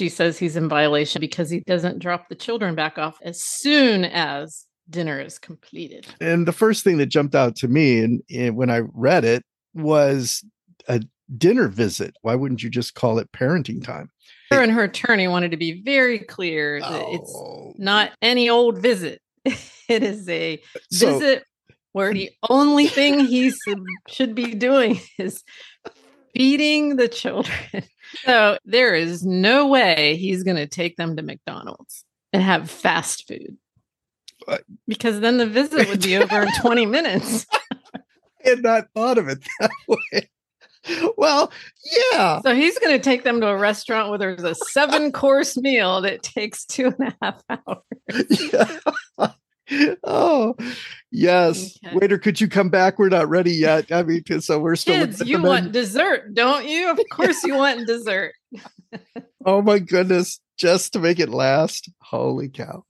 she says he's in violation because he doesn't drop the children back off as soon as dinner is completed. And the first thing that jumped out to me and when I read it was a dinner visit. Why wouldn't you just call it parenting time? Her and her attorney wanted to be very clear that it's not any old visit. It is a visit where the only thing he should be doing is feeding the children. So there is no way he's going to take them to McDonald's and have fast food. Because then the visit would be over in 20 minutes. I had not thought of it that way. Well, yeah. So he's going to take them to a restaurant where there's a 7-course meal that takes 2.5 hours. Yeah. Oh, yes. Okay. Waiter, could you come back? We're not ready yet. I mean, so we're still. Kids, you want dessert, don't you? Of course you want dessert. Oh, my goodness. Just to make it last. Holy cow.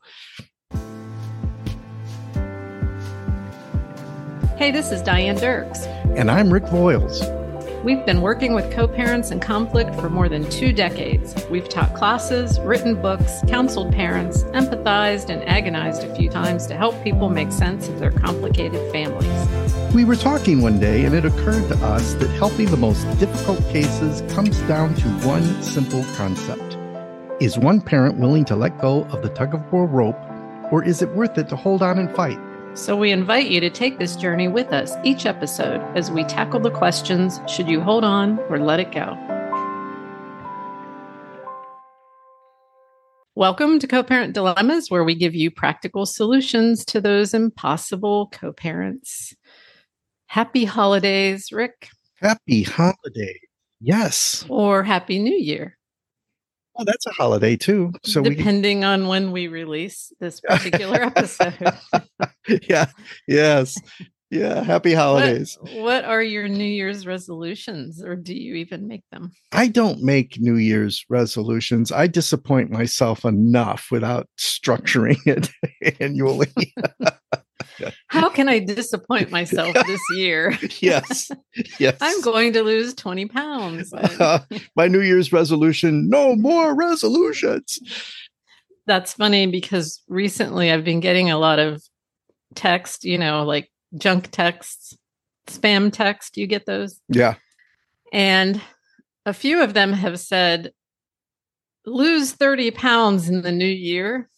Hey, this is Diane Dirks. And I'm Rick Voyles. We've been working with co-parents in conflict for more than 2 decades. We've taught classes, written books, counseled parents, empathized, and agonized a few times to help people make sense of their complicated families. We were talking one day, and it occurred to us that helping the most difficult cases comes down to one simple concept. Is one parent willing to let go of the tug-of-war rope, or is it worth it to hold on and fight? So we invite you to take this journey with us each episode as we tackle the questions, should you hold on or let it go? Welcome to Co-Parent Dilemmas, where we give you practical solutions to those impossible co-parents. Happy holidays, Rick. Happy holidays. Yes. Or Happy New Year. Oh, that's a holiday too. So depending on when we release this particular episode. Yeah. Yes. Yeah. Happy holidays. What are your New Year's resolutions, or do you even make them? I don't make New Year's resolutions. I disappoint myself enough without structuring it annually. How can I disappoint myself this year? Yes. Yes. I'm going to lose 20 pounds. My New Year's resolution, no more resolutions. That's funny because recently I've been getting a lot of text, you know, like junk texts, spam text. You get those? Yeah. And a few of them have said, lose 30 pounds in the new year.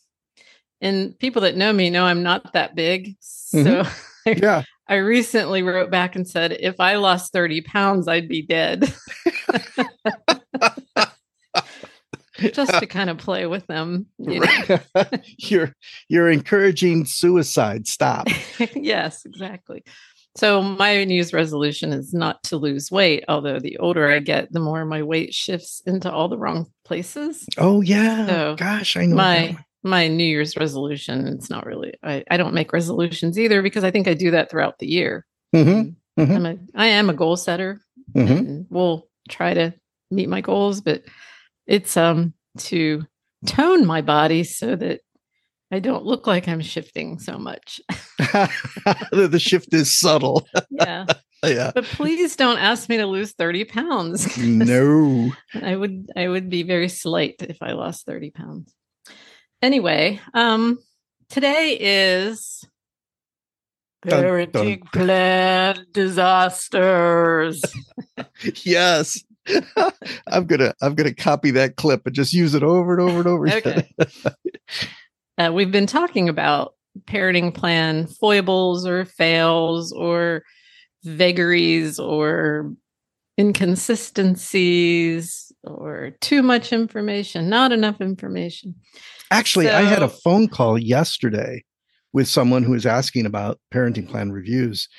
And people that know me know I'm not that big. So mm-hmm. Yeah. I recently wrote back and said, if I lost 30 pounds, I'd be dead. Just to kind of play with them. You know? You're encouraging suicide. Stop. Yes, exactly. So my New Year's resolution is not to lose weight, although the older I get, the more my weight shifts into all the wrong places. Oh, yeah. So gosh, I know my New Year's resolution, it's not really, I don't make resolutions either because I think I do that throughout the year. Mm-hmm. Mm-hmm. I am a goal setter. Mm-hmm. And we'll try to meet my goals, but it's to tone my body so that I don't look like I'm shifting so much. The shift is subtle. Yeah. Yeah. But please don't ask me to lose 30 pounds. No. I would be very slight if I lost 30 pounds. Anyway, today is parenting plan disasters. Yes. I'm gonna copy that clip and just use it over and over and over again. Okay. We've been talking about parenting plan foibles or fails or vagaries or inconsistencies or too much information, not enough information. Actually, I had a phone call yesterday with someone who was asking about parenting plan reviews,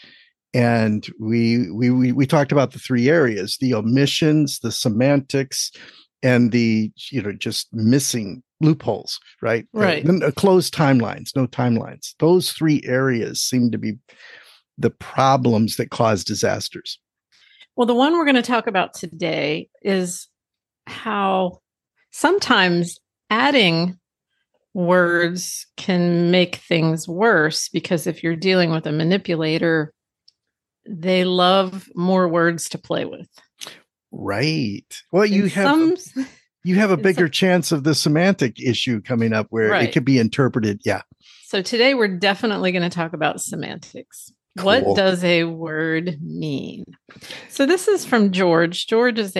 and we talked about the 3 areas: the omissions, the semantics, and the just missing loopholes. Right, right. Closed timelines, no timelines. Those 3 areas seem to be the problems that cause disasters. Well, the one we're going to talk about today is how sometimes adding words can make things worse, because if you're dealing with a manipulator, they love more words to play with. Right. Well, you have you have a bigger chance of the semantic issue coming up where it could be interpreted. Yeah. So today we're definitely going to talk about semantics. Cool. What does a word mean? So this is from George. George is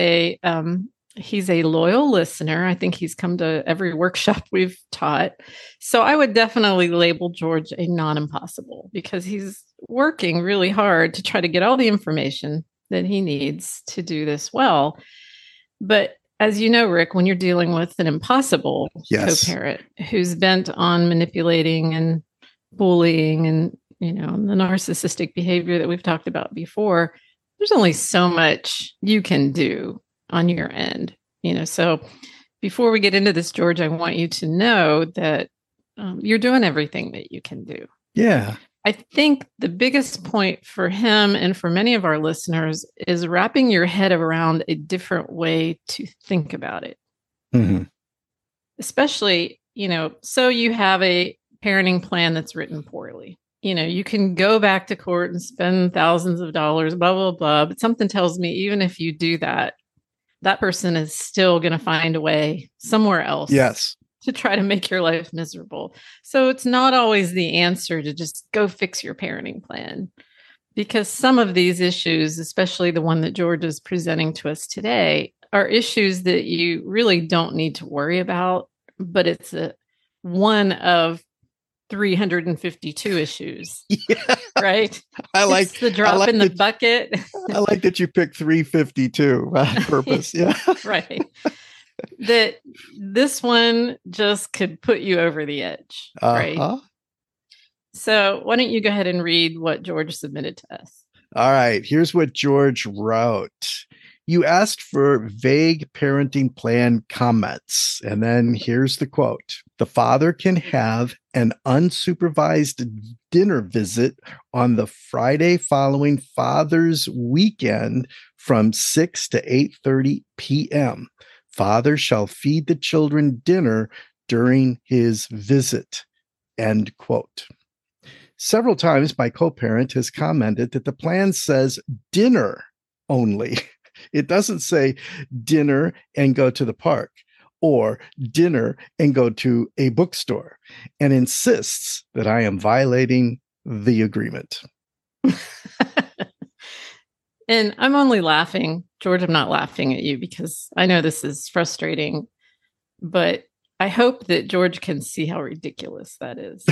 he's a loyal listener. I think he's come to every workshop we've taught. So I would definitely label George a non-impossible because he's working really hard to try to get all the information that he needs to do this well. But as you know, Rick, when you're dealing with an impossible co-parent who's bent on manipulating and bullying and, you know, the narcissistic behavior that we've talked about before, there's only so much you can do on your end, you know. So before we get into this, George, I want you to know that you're doing everything that you can do. Yeah. I think the biggest point for him and for many of our listeners is wrapping your head around a different way to think about it. Mm-hmm. Especially, you know, so you have a parenting plan that's written poorly. You know, you can go back to court and spend thousands of dollars, blah, blah, blah. But something tells me even if you do that, that person is still going to find a way somewhere else. Yes. To try to make your life miserable. So it's not always the answer to just go fix your parenting plan, because some of these issues, especially the one that George is presenting to us today, are issues that you really don't need to worry about, but it's one of 352 issues, right? It's the drop in the bucket. I like that you picked 352 on purpose. Yeah. Right. That this one just could put you over the edge, right? So why don't you go ahead and read what George submitted to us? All right. Here's what George wrote. You asked for vague parenting plan comments. And then here's the quote. The father can have an unsupervised dinner visit on the Friday following Father's weekend from 6 to 8:30 p.m. Father shall feed the children dinner during his visit, end quote. Several times my co-parent has commented that the plan says dinner only. It doesn't say dinner and go to the park or dinner and go to a bookstore, and insists that I am violating the agreement. And I'm only laughing. George, I'm not laughing at you because I know this is frustrating, but I hope that George can see how ridiculous that is.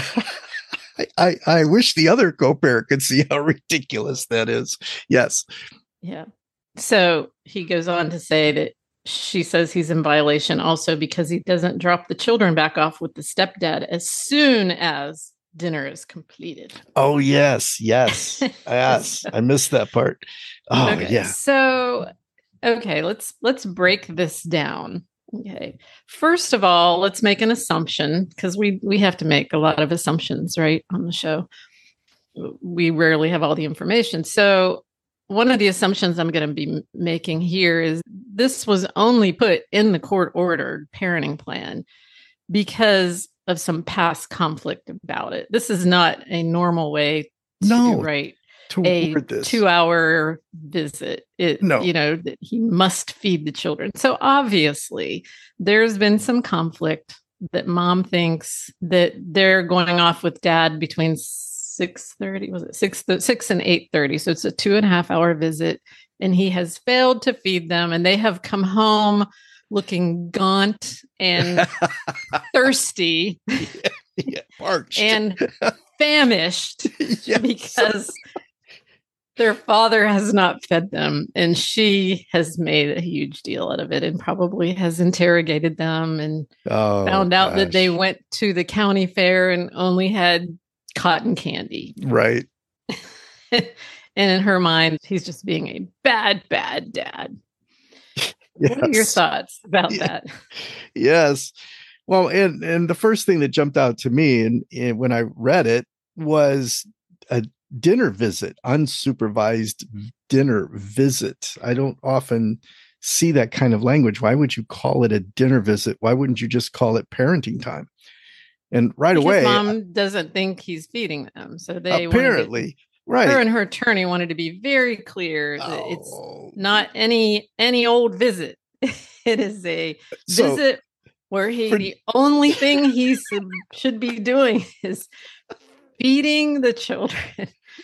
I wish the other co-parent could see how ridiculous that is. Yes. Yeah. So he goes on to say that she says he's in violation also because he doesn't drop the children back off with the stepdad as soon as dinner is completed. Oh, yes. Yes. Yes. I missed that part. Oh, okay. Yeah. So, okay, let's break this down. Okay. First of all, let's make an assumption, because we have to make a lot of assumptions, right, on the show. We rarely have all the information. So one of the assumptions I'm going to be making here is this was only put in the court-ordered parenting plan because of some past conflict about it. This is not a normal way to write a 2-hour visit. You know, that he must feed the children. So obviously there's been some conflict that mom thinks that they're going off with dad between 6:30, was it 6 and 8:30? So it's a 2.5-hour visit, and he has failed to feed them, and they have come home looking gaunt and thirsty, parched and famished, because their father has not fed them, and she has made a huge deal out of it, and probably has interrogated them and found out that they went to the county fair and only had cotton candy. Right. And in her mind, he's just being a bad dad. Yes. What are your thoughts about that? Yes. Well, and the first thing that jumped out to me and when I read it was a dinner visit, unsupervised dinner visit. I don't often see that kind of language. Why would you call it a dinner visit? Why wouldn't you just call it parenting time? And because mom doesn't think he's feeding them. So they apparently... Right. Her and her attorney wanted to be very clear that it's not any old visit. It is a visit where the only thing he should be doing is feeding the children.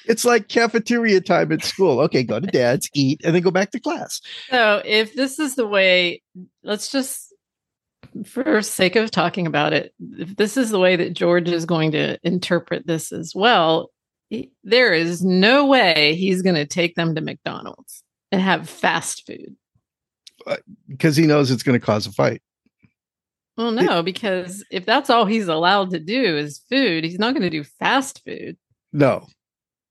It's like cafeteria time at school. Okay, go to dad's, eat, and then go back to class. So if this is the way, let's just, for sake of talking about it, if this is the way that George is going to interpret this as well, there is no way he's going to take them to McDonald's and have fast food. Because he knows it's going to cause a fight. Well, no, because if that's all he's allowed to do is food, he's not going to do fast food. No.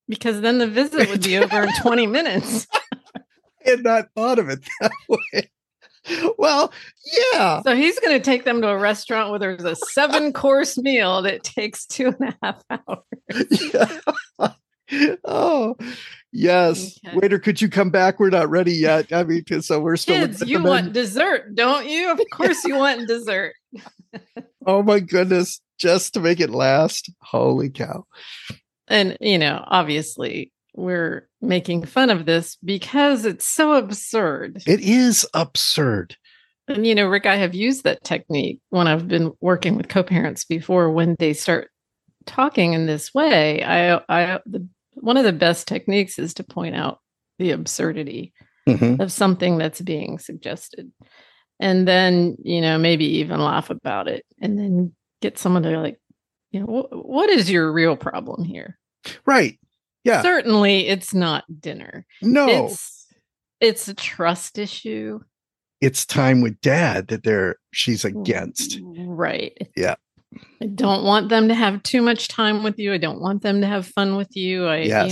Because then the visit would be over in 20 minutes. I had not thought of it that way. Well, yeah. So he's going to take them to a restaurant where there's a 7-course meal that takes 2.5 hours. Yeah. Oh, yes. Okay. Waiter, could you come back? We're not ready yet. I mean, so we're still. Kids, you want dessert, don't you? Of course you want dessert. Oh, my goodness. Just to make it last. Holy cow. And, you know, obviously, we're making fun of this because it's so absurd. It is absurd. And, you know, Rick, I have used that technique when I've been working with co-parents before. When they start talking in this way, one of the best techniques is to point out the absurdity of something that's being suggested. And then, you know, maybe even laugh about it and then get someone to, like, you know, what is your real problem here? Right. Yeah. Certainly it's not dinner. No. It's a trust issue. It's time with dad that she's against. Right. Yeah. I don't want them to have too much time with you. I don't want them to have fun with you. You know,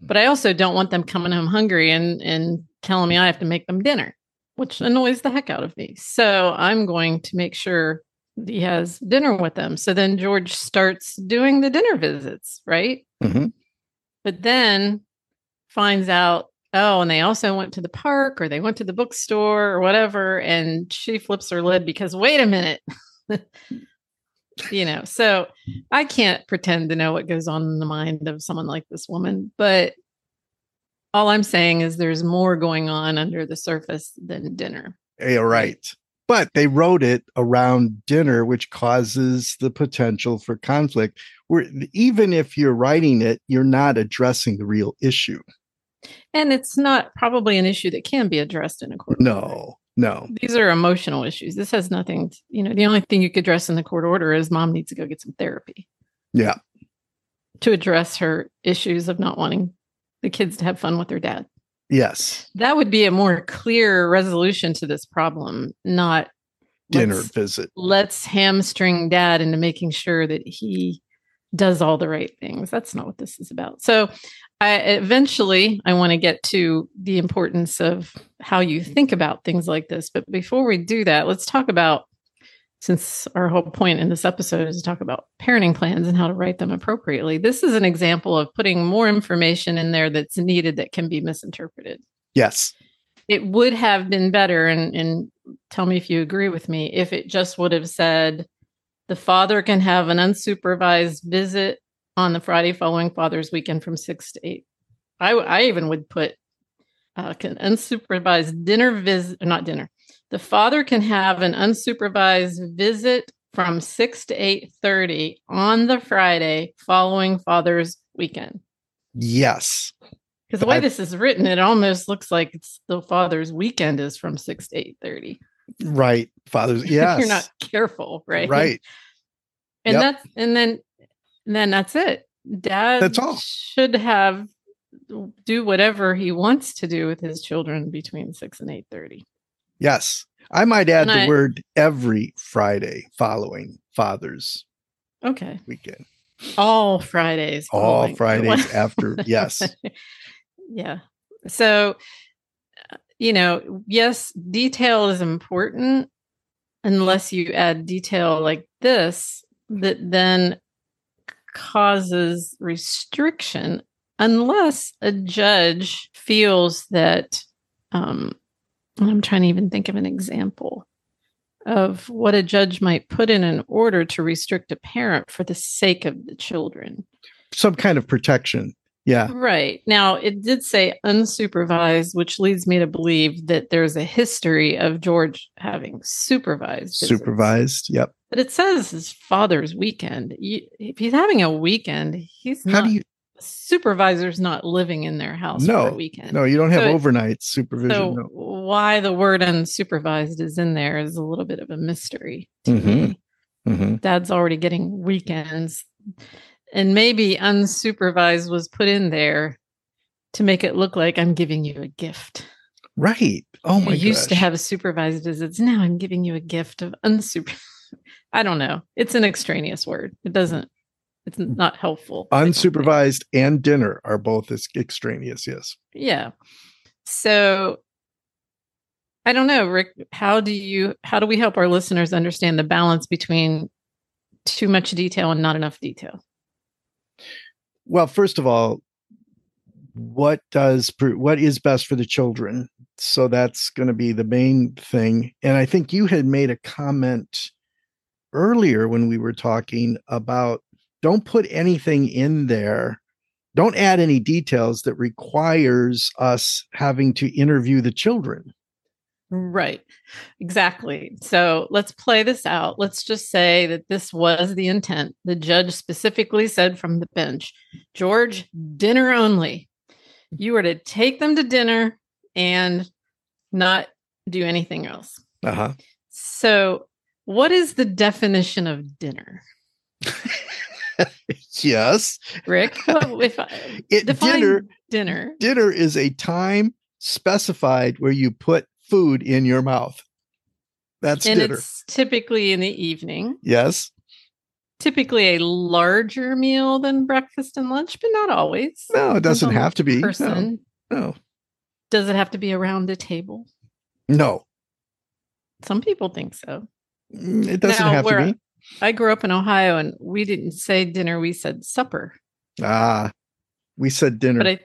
but I also don't want them coming home hungry and telling me I have to make them dinner, which annoys the heck out of me. So I'm going to make sure he has dinner with them. So then George starts doing the dinner visits, right? Mm-hmm. But then finds out, oh, and they also went to the park or they went to the bookstore or whatever. And she flips her lid because, wait a minute, you know, so I can't pretend to know what goes on in the mind of someone like this woman. But all I'm saying is there's more going on under the surface than dinner. Yeah, right. But they wrote it around dinner, which causes the potential for conflict. Where even if you're writing it, you're not addressing the real issue. And it's not probably an issue that can be addressed in a court order. No. These are emotional issues. This has nothing, you know, the only thing you could address in the court order is mom needs to go get some therapy. Yeah. To address her issues of not wanting the kids to have fun with their dad. Yes. That would be a more clear resolution to this problem, not dinner visit. Let's hamstring dad into making sure that he does all the right things. That's not what this is about. So I want to get to the importance of how you think about things like this. But before we do that, let's talk about, since our whole point in this episode is to talk about parenting plans and how to write them appropriately, this is an example of putting more information in there that's needed that can be misinterpreted. Yes. It would have been better, and tell me if you agree with me, if it just would have said, the father can have an unsupervised visit on the Friday following Father's Weekend from 6 to 8. I even would put an unsupervised dinner visit, not dinner. The father can have an unsupervised visit from 6 to 8:30 on the Friday following Father's Weekend. Yes. Because the way this is written, it almost looks like it's the Father's Weekend is from 6 to 8:30. Right. Father's. Yes. You're not careful. Right. Right. And then that's it. Dad should do whatever he wants to do with his children between 6 and 8:30. Yes. I might add the word every Friday following Father's Weekend. All Fridays. All Fridays after. Yes. Yeah. So, you know, yes, detail is important unless you add detail like this that then causes restriction, unless a judge feels that, I'm trying to even think of an example of what a judge might put in an order to restrict a parent for the sake of the children. Some kind of protection. Yeah. Right. Now, it did say unsupervised, which leads me to believe that there's a history of George having supervised. Supervised. Yep. But it says his father's weekend. If he's having a weekend, he's not. Supervisor's not living in their house for a weekend. No, you don't have overnight supervision. So why the word unsupervised is in there is a little bit of a mystery to me. Mm-hmm. Dad's already getting weekends. And maybe unsupervised was put in there to make it look like I'm giving you a gift. Right. Oh my gosh. I used to have supervised visits. Now I'm giving you a gift of unsupervised. I don't know. It's an extraneous word. It's not helpful. Unsupervised and dinner are both extraneous, yes. Yeah. So I don't know, Rick, how do we help our listeners understand the balance between too much detail and not enough detail? Well, first of all, what is best for the children? So that's going to be the main thing. And I think you had made a comment earlier when we were talking about don't put anything in there. Don't add any details that requires us having to interview the children. Right. Exactly. So let's play this out. Let's just say that this was the intent. The judge specifically said from the bench, George, dinner only. You are to take them to dinner and not do anything else. Uh-huh. So what is the definition of dinner? Yes. Rick, define dinner. Dinner is a time specified where you put food in your mouth. That's dinner. And it's typically in the evening. Yes. Typically a larger meal than breakfast and lunch, but not always. No, it doesn't have to be. Person. No. Does it have to be around a table? No. Some people think so. It doesn't have to be. I grew up in Ohio, and we didn't say dinner. We said supper. We said dinner. But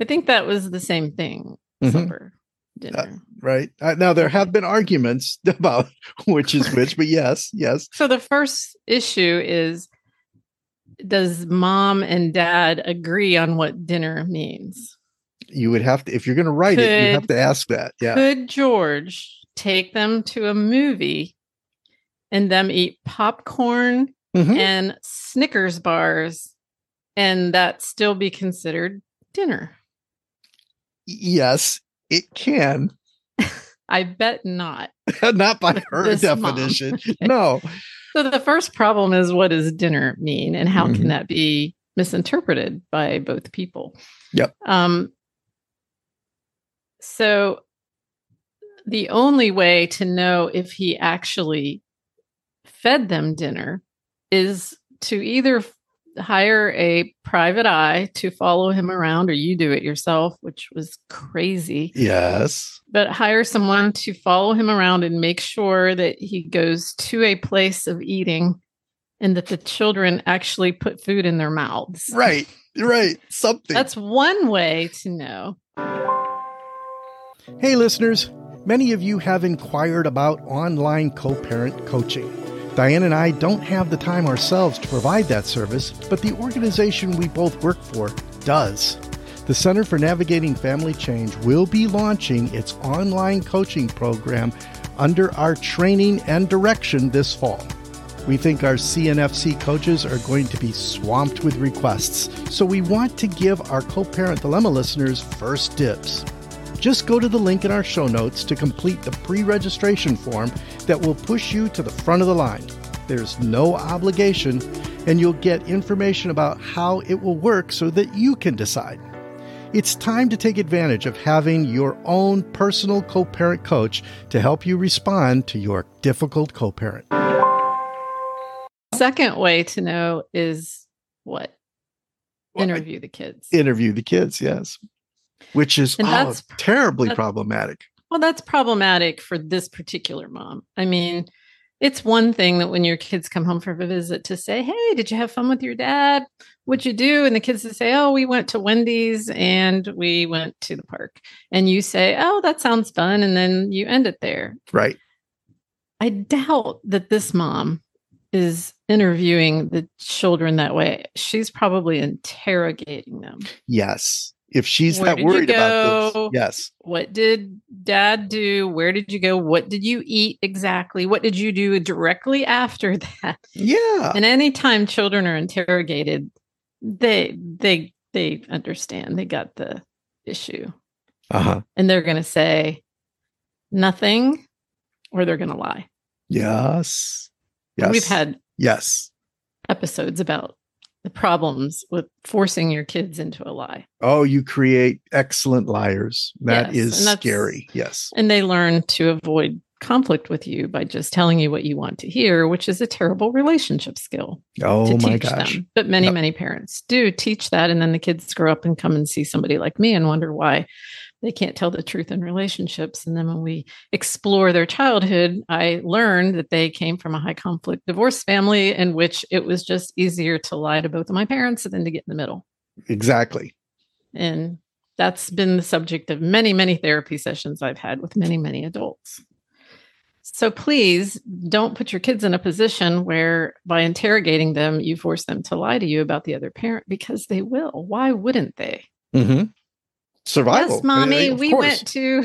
I think that was the same thing. Mm-hmm. Supper, dinner. Right. Now, there have been arguments about which is which, but yes. So the first issue is, does mom and dad agree on what dinner means? You would have to, if you're going to write it, you have to ask that. Yeah. Could George take them to a movie and them eat popcorn and Snickers bars, and that still be considered dinner? Yes, it can. I bet not. Not by her definition. Okay. No. So the first problem is, what does dinner mean, and how can that be misinterpreted by both people? Yep. So the only way to know if he actually fed them dinner is to either hire a private eye to follow him around, or you do it yourself, which was crazy. Yes. But hire someone to follow him around and make sure that he goes to a place of eating and that the children actually put food in their mouths. Right. Right. Something. That's one way to know. Hey, listeners. Many of you have inquired about online co-parent coaching. Diane and I don't have the time ourselves to provide that service, but the organization we both work for does. The Center for Navigating Family Change will be launching its online coaching program under our training and direction this fall. We think our CNFC coaches are going to be swamped with requests, so we want to give our Co-Parent Dilemma listeners first dibs. Just go to the link in our show notes to complete the pre-registration form that will push you to the front of the line. There's no obligation, and you'll get information about how it will work so that you can decide. It's time to take advantage of having your own personal co-parent coach to help you respond to your difficult co-parent. Second way to know is what? Interview the kids. Interview the kids, yes. Which is terribly problematic. Well, that's problematic for this particular mom. I mean, it's one thing that when your kids come home for a visit to say, hey, did you have fun with your dad? What'd you do? And the kids to say, oh, we went to Wendy's and we went to the park. And you say, oh, that sounds fun. And then you end it there. Right. I doubt that this mom is interviewing the children that way, she's probably interrogating them. Yes. If she's that worried about this. Yes. What did dad do? Where did you go? What did you eat exactly? What did you do directly after that? Yeah. And anytime children are interrogated, they understand. They got the issue. Uh-huh. And they're going to say nothing, or they're going to lie. Yes. Yes. We've had episodes about the problems with forcing your kids into a lie. Oh, you create excellent liars. That is scary. Yes. And they learn to avoid conflict with you by just telling you what you want to hear, which is a terrible relationship skill. Oh my gosh. But many, many parents do teach that. And then the kids grow up and come and see somebody like me and wonder why they can't tell the truth in relationships. And then when we explore their childhood, I learned that they came from a high conflict divorce family in which it was just easier to lie to both of my parents than to get in the middle. Exactly. And that's been the subject of many, many therapy sessions I've had with many, many adults. So please don't put your kids in a position where by interrogating them, you force them to lie to you about the other parent, because they will. Why wouldn't they? Mm-hmm. Survival. Yes, mommy, we went to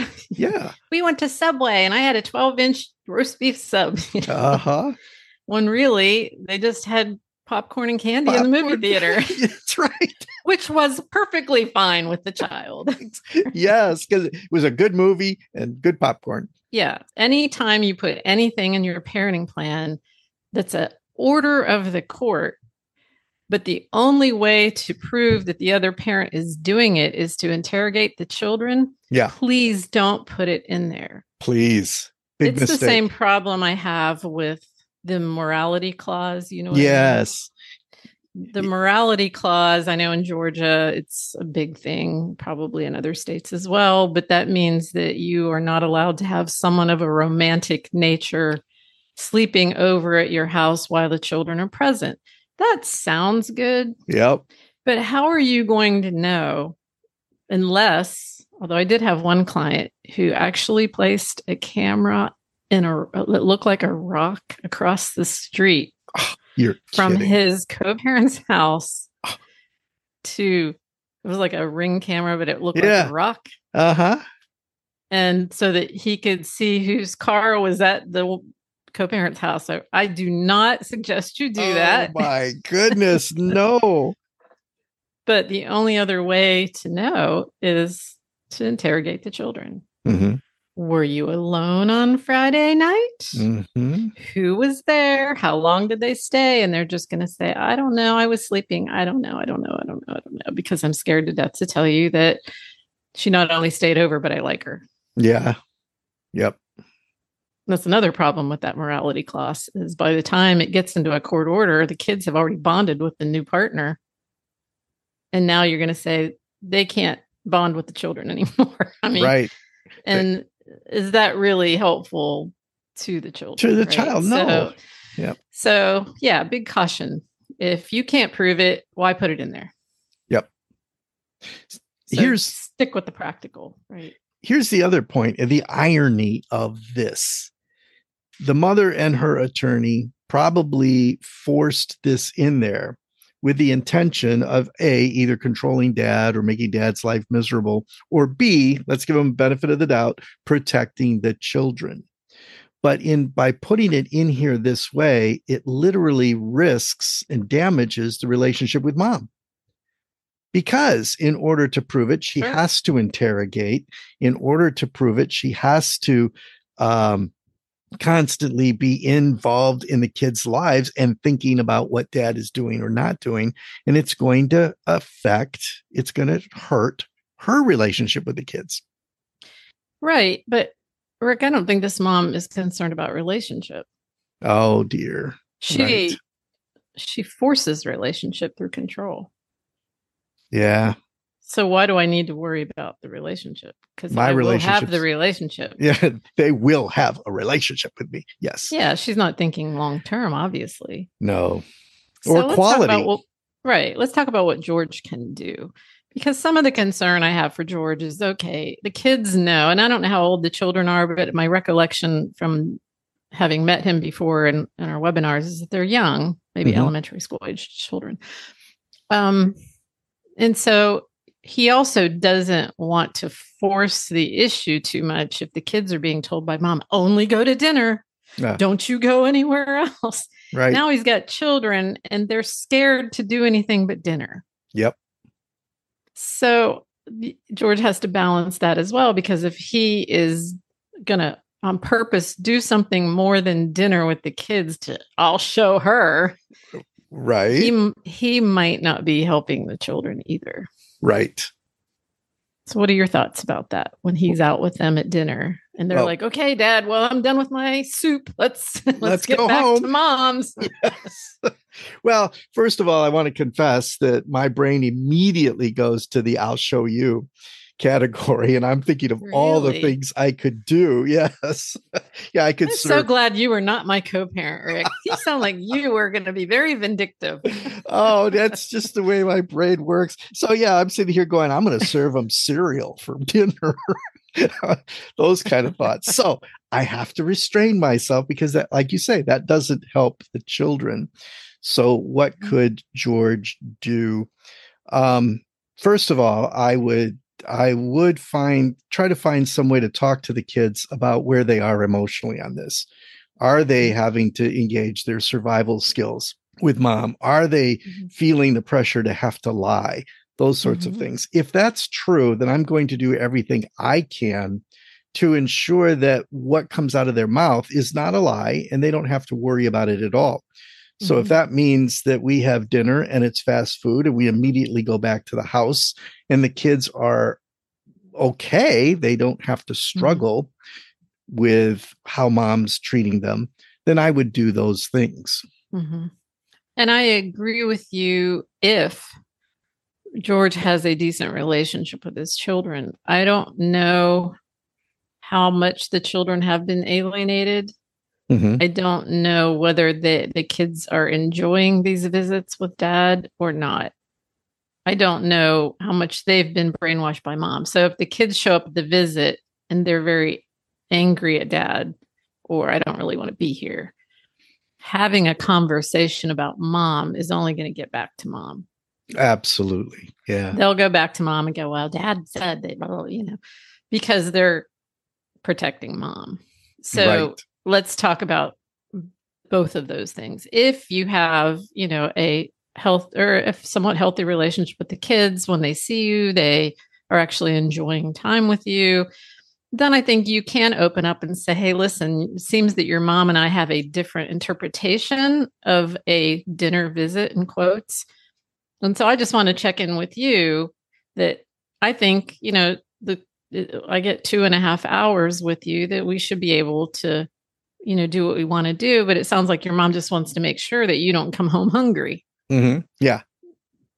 Subway and I had a 12-inch roast beef sub. You know? Uh-huh. When really they just had popcorn and candy in the movie theater. That's right. Which was perfectly fine with the child. Yes, because it was a good movie and good popcorn. Yeah. Anytime you put anything in your parenting plan that's an order of the court, but the only way to prove that the other parent is doing it is to interrogate the children. Yeah. Please don't put it in there. Please. Big it's mistake. The same problem I have with the morality clause. You know what Yes. I mean? The morality clause, I know in Georgia, it's a big thing, probably in other states as well, but that means that you are not allowed to have someone of a romantic nature sleeping over at your house while the children are present. That sounds good. Yep. But how are you going to know unless, although I did have one client who actually placed a camera in it looked like a rock across the street from his co-parent's house to, it was like a Ring camera, but it looked like a rock. Uh-huh. And so that he could see whose car was at the co-parent's house. So I do not suggest you do that. Oh my goodness, no. But the only other way to know is to interrogate the children. Mm-hmm. Were you alone on Friday night? Mm-hmm. Who was there? How long did they stay? And they're just going to say, I don't know. I was sleeping. I don't know. Because I'm scared to death to tell you that she not only stayed over, but I like her. Yeah. Yep. That's another problem with that morality clause is by the time it gets into a court order, the kids have already bonded with the new partner. And now you're going to say they can't bond with the children anymore. I mean, right. And is that really helpful to the children? To the child, no. So yeah, big caution. If you can't prove it, why put it in there? Yep. So stick with the practical, right? Here's the other point and the irony of this. The mother and her attorney probably forced this in there with the intention of A, either controlling dad or making dad's life miserable, or B, let's give him benefit of the doubt, protecting the children. But by putting it in here this way, it literally risks and damages the relationship with mom. Because in order to prove it, she has to interrogate. In order to prove it, she has to constantly be involved in the kids' lives and thinking about what dad is doing or not doing. And it's going to hurt her relationship with the kids. Right. But Rick, I don't think this mom is concerned about relationship. Oh, dear. She forces relationship through control. Yeah. So why do I need to worry about the relationship? Because I will have the relationship. Yeah, they will have a relationship with me. Yes. Yeah, she's not thinking long term, obviously. No. Or quality. Right. Let's talk about what George can do. Because some of the concern I have for George is, okay, the kids know, and I don't know how old the children are, but my recollection from having met him before in our webinars, is that they're young, maybe elementary school age children. And so he also doesn't want to force the issue too much. If the kids are being told by mom, only go to dinner, don't you go anywhere else. Right. Now he's got children and they're scared to do anything but dinner. Yep. So George has to balance that as well, because if he is going to on purpose do something more than dinner with the kids to I'll show her, right, he might not be helping the children either. Right. So what are your thoughts about that when he's out with them at dinner and they're like, okay, Dad, well, I'm done with my soup. Let's get go back home to Mom's. Yes. Well, first of all, I want to confess that my brain immediately goes to the I'll show you category. And I'm thinking of all the things I could do. Yes. Yeah, I could. I'm so glad you were not my co-parent, Rick. You sound like you were going to be very vindictive. Oh, that's just the way my brain works. So yeah, I'm sitting here going, I'm going to serve them cereal for dinner. Those kind of thoughts. So I have to restrain myself because that, like you say, that doesn't help the children. So what could George do? First of all, I would try to find some way to talk to the kids about where they are emotionally on this. Are they having to engage their survival skills with mom? Are they feeling the pressure to have to lie? Those sorts of things. If that's true, then I'm going to do everything I can to ensure that what comes out of their mouth is not a lie and they don't have to worry about it at all. So if that means that we have dinner and it's fast food and we immediately go back to the house and the kids are okay, they don't have to struggle with how mom's treating them, then I would do those things. And I agree with you if George has a decent relationship with his children. I don't know how much the children have been alienated. I don't know whether the kids are enjoying these visits with Dad or not. I don't know how much they've been brainwashed by Mom. So if the kids show up at the visit and they're very angry at Dad, or I don't really want to be here, having a conversation about Mom is only going to get back to Mom. Absolutely. Yeah. They'll go back to Mom and go, well, Dad said they, you know, because they're protecting Mom. So right. Let's talk about both of those things. If you have, you know, a somewhat healthy relationship with the kids, when they see you, they are actually enjoying time with you, then I think you can open up and say, hey, listen, it seems that your mom and I have a different interpretation of a dinner visit, in quotes. And so I just want to check in with you that I think, you know, I get 2.5 hours with you that we should be able to, you know, do what we want to do. But it sounds like your mom just wants to make sure that you don't come home hungry. Yeah.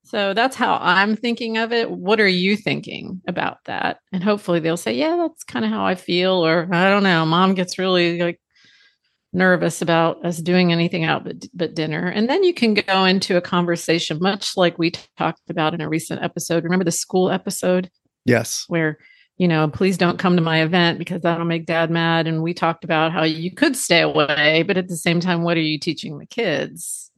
So that's how I'm thinking of it. What are you thinking about that? And hopefully they'll say, yeah, that's kind of how I feel. Or I don't know, Mom gets really like nervous about us doing anything out but dinner. And then you can go into a conversation, much like we talked about in a recent episode. Remember the school episode? Yes. Where, you know, please don't come to my event because that'll make Dad mad. And we talked about how you could stay away, but at the same time, what are you teaching the kids?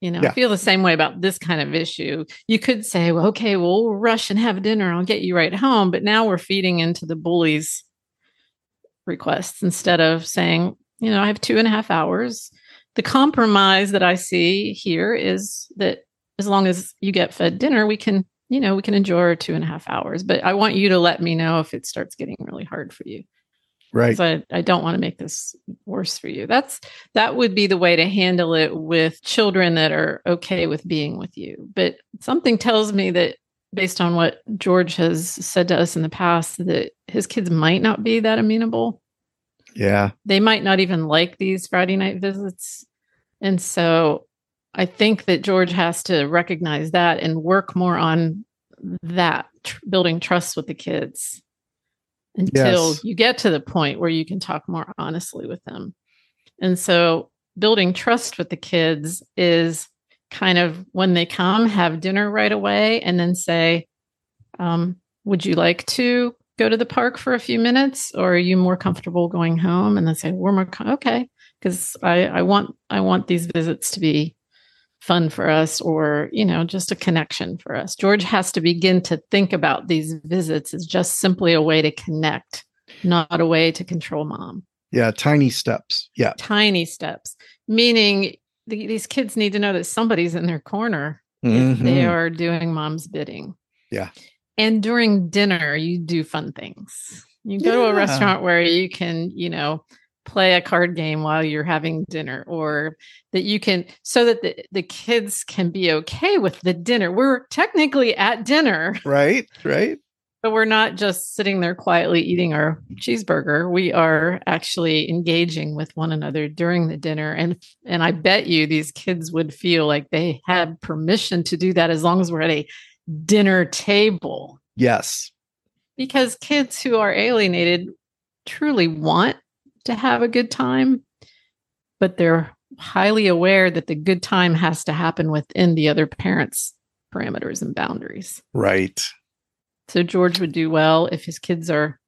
You know, I feel the same way about this kind of issue. You could say, well, okay, well, we'll rush and have dinner. I'll get you right home. But now we're feeding into the bully's requests instead of saying, you know, I have 2.5 hours. The compromise that I see here is that as long as you get fed dinner, we can enjoy our 2.5 hours, but I want you to let me know if it starts getting really hard for you. Right. So I don't want to make this worse for you. That would be the way to handle it with children that are okay with being with you. But something tells me that based on what George has said to us in the past, that his kids might not be that amenable. Yeah. They might not even like these Friday night visits. And so I think that George has to recognize that and work more on that, building trust with the kids until you get to the point where you can talk more honestly with them. And so building trust with the kids is kind of when they come, have dinner right away and then say, would you like to go to the park for a few minutes, or are you more comfortable going home? And then say, we're more okay, because I want these visits to be fun for us, or, you know, just a connection for us. George has to begin to think about these visits as just simply a way to connect, not a way to control mom. Yeah. Tiny steps. Yeah. Tiny steps. Meaning these kids need to know that somebody's in their corner if they are doing mom's bidding. Yeah. And during dinner, you do fun things. You go to a restaurant where you can, you know, play a card game while you're having dinner, or that you can, so that the kids can be okay with the dinner. We're technically at dinner. Right, right. But we're not just sitting there quietly eating our cheeseburger. We are actually engaging with one another during the dinner. And I bet you these kids would feel like they had permission to do that as long as we're at a dinner table. Yes. Because kids who are alienated truly want to have a good time, but they're highly aware that the good time has to happen within the other parent's parameters and boundaries. Right. So George would do well, if his kids are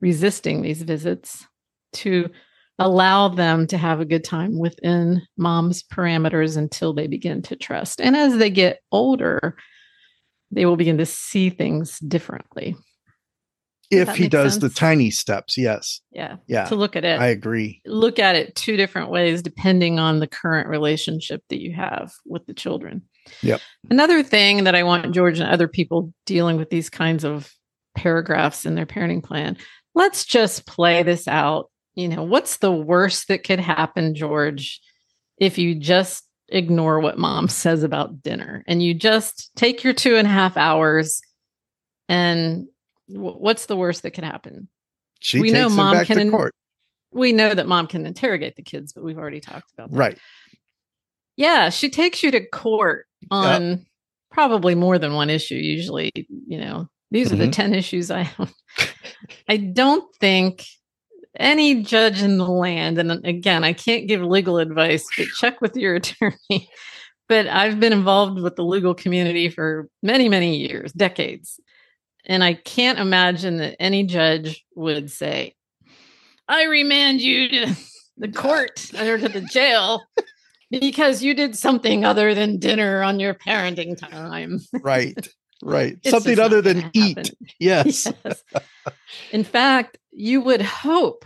resisting these visits, to allow them to have a good time within mom's parameters until they begin to trust. And as they get older, they will begin to see things differently. If he does the tiny steps, yes. Yeah. Yeah. To look at it. I agree. Look at it two different ways, depending on the current relationship that you have with the children. Yep. Another thing that I want George and other people dealing with these kinds of paragraphs in their parenting plan, let's just play this out. You know, what's the worst that could happen, George, if you just ignore what mom says about dinner and you just take your 2.5 hours? And what's the worst that could happen? She takes them back to court. We know that mom can interrogate the kids, but we've already talked about that. Right. Yeah, she takes you to court on probably more than one issue. Usually, you know, these are the 10 issues I have. I don't think any judge in the land, and again, I can't give legal advice, but check with your attorney. But I've been involved with the legal community for many, many years, decades. And I can't imagine that any judge would say, I remand you to the court or to the jail because you did something other than dinner on your parenting time. Right, right. Something other than eat. Yes. Yes. In fact, you would hope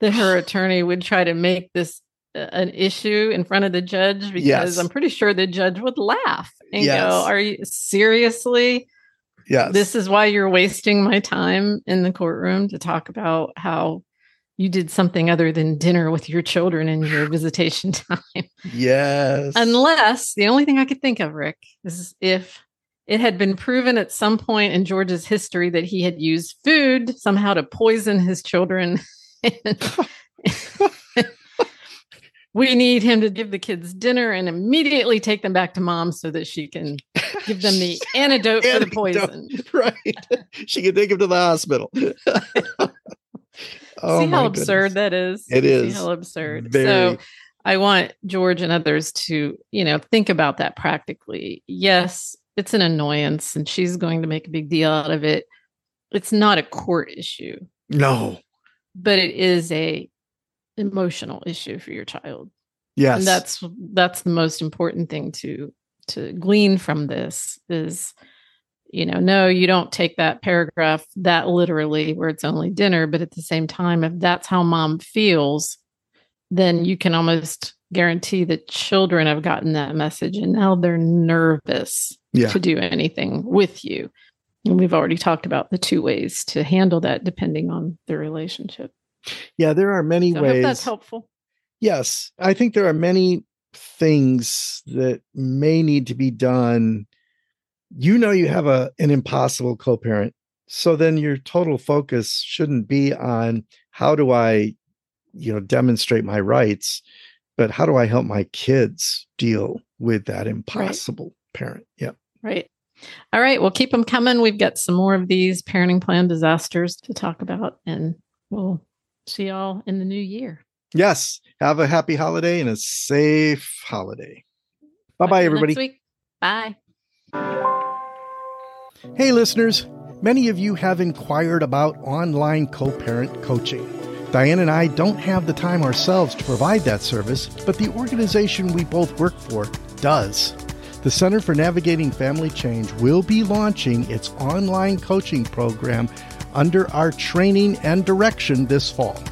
that her attorney would try to make this an issue in front of the judge, because I'm pretty sure the judge would laugh and go, are you seriously? Yes. This is why you're wasting my time in the courtroom to talk about how you did something other than dinner with your children in your visitation time. Yes. Unless the only thing I could think of, Rick, is if it had been proven at some point in George's history that he had used food somehow to poison his children. We need him to give the kids dinner and immediately take them back to mom so that she can give them the antidote for the poison. Right. She can take him to the hospital. See how absurd that is? It is. See how absurd. So I want George and others to, you know, think about that practically. Yes, it's an annoyance and she's going to make a big deal out of it. It's not a court issue. No. But it is a emotional issue for your child. Yes. And that's the most important thing to glean from this is, you know, no, you don't take that paragraph that literally where it's only dinner, but at the same time, if that's how mom feels, then you can almost guarantee that children have gotten that message and now they're nervous to do anything with you. And we've already talked about the two ways to handle that depending on the relationship. Yeah, there are many ways. I hope that's helpful. Yes, I think there are many things that may need to be done. You know, you have an impossible co-parent. So then your total focus shouldn't be on how do I, you know, demonstrate my rights, but how do I help my kids deal with that impossible parent? Yeah. Right. All right. Well, keep them coming. We've got some more of these parenting plan disasters to talk about, and we'll see y'all in the new year. Yes. Have a happy holiday and a safe holiday. Bye-bye, everybody. Next week. Bye. Hey, listeners. Many of you have inquired about online co-parent coaching. Diane and I don't have the time ourselves to provide that service, but the organization we both work for does. The Center for Navigating Family Change will be launching its online coaching program under our training and direction this fall.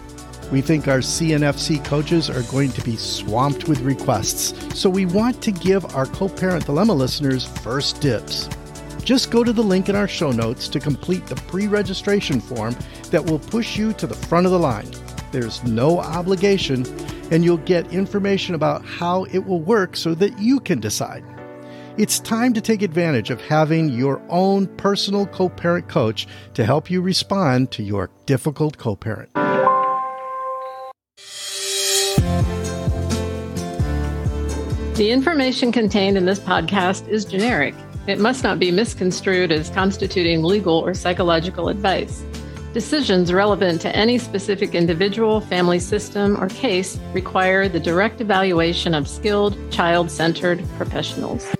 We think our CNFC coaches are going to be swamped with requests, so we want to give our Co-Parent Dilemma listeners first dibs. Just go to the link in our show notes to complete the pre-registration form that will push you to the front of the line. There's no obligation, and you'll get information about how it will work so that you can decide. It's time to take advantage of having your own personal co-parent coach to help you respond to your difficult co-parent. The information contained in this podcast is generic. It must not be misconstrued as constituting legal or psychological advice. Decisions relevant to any specific individual, family system, or case require the direct evaluation of skilled, child-centered professionals.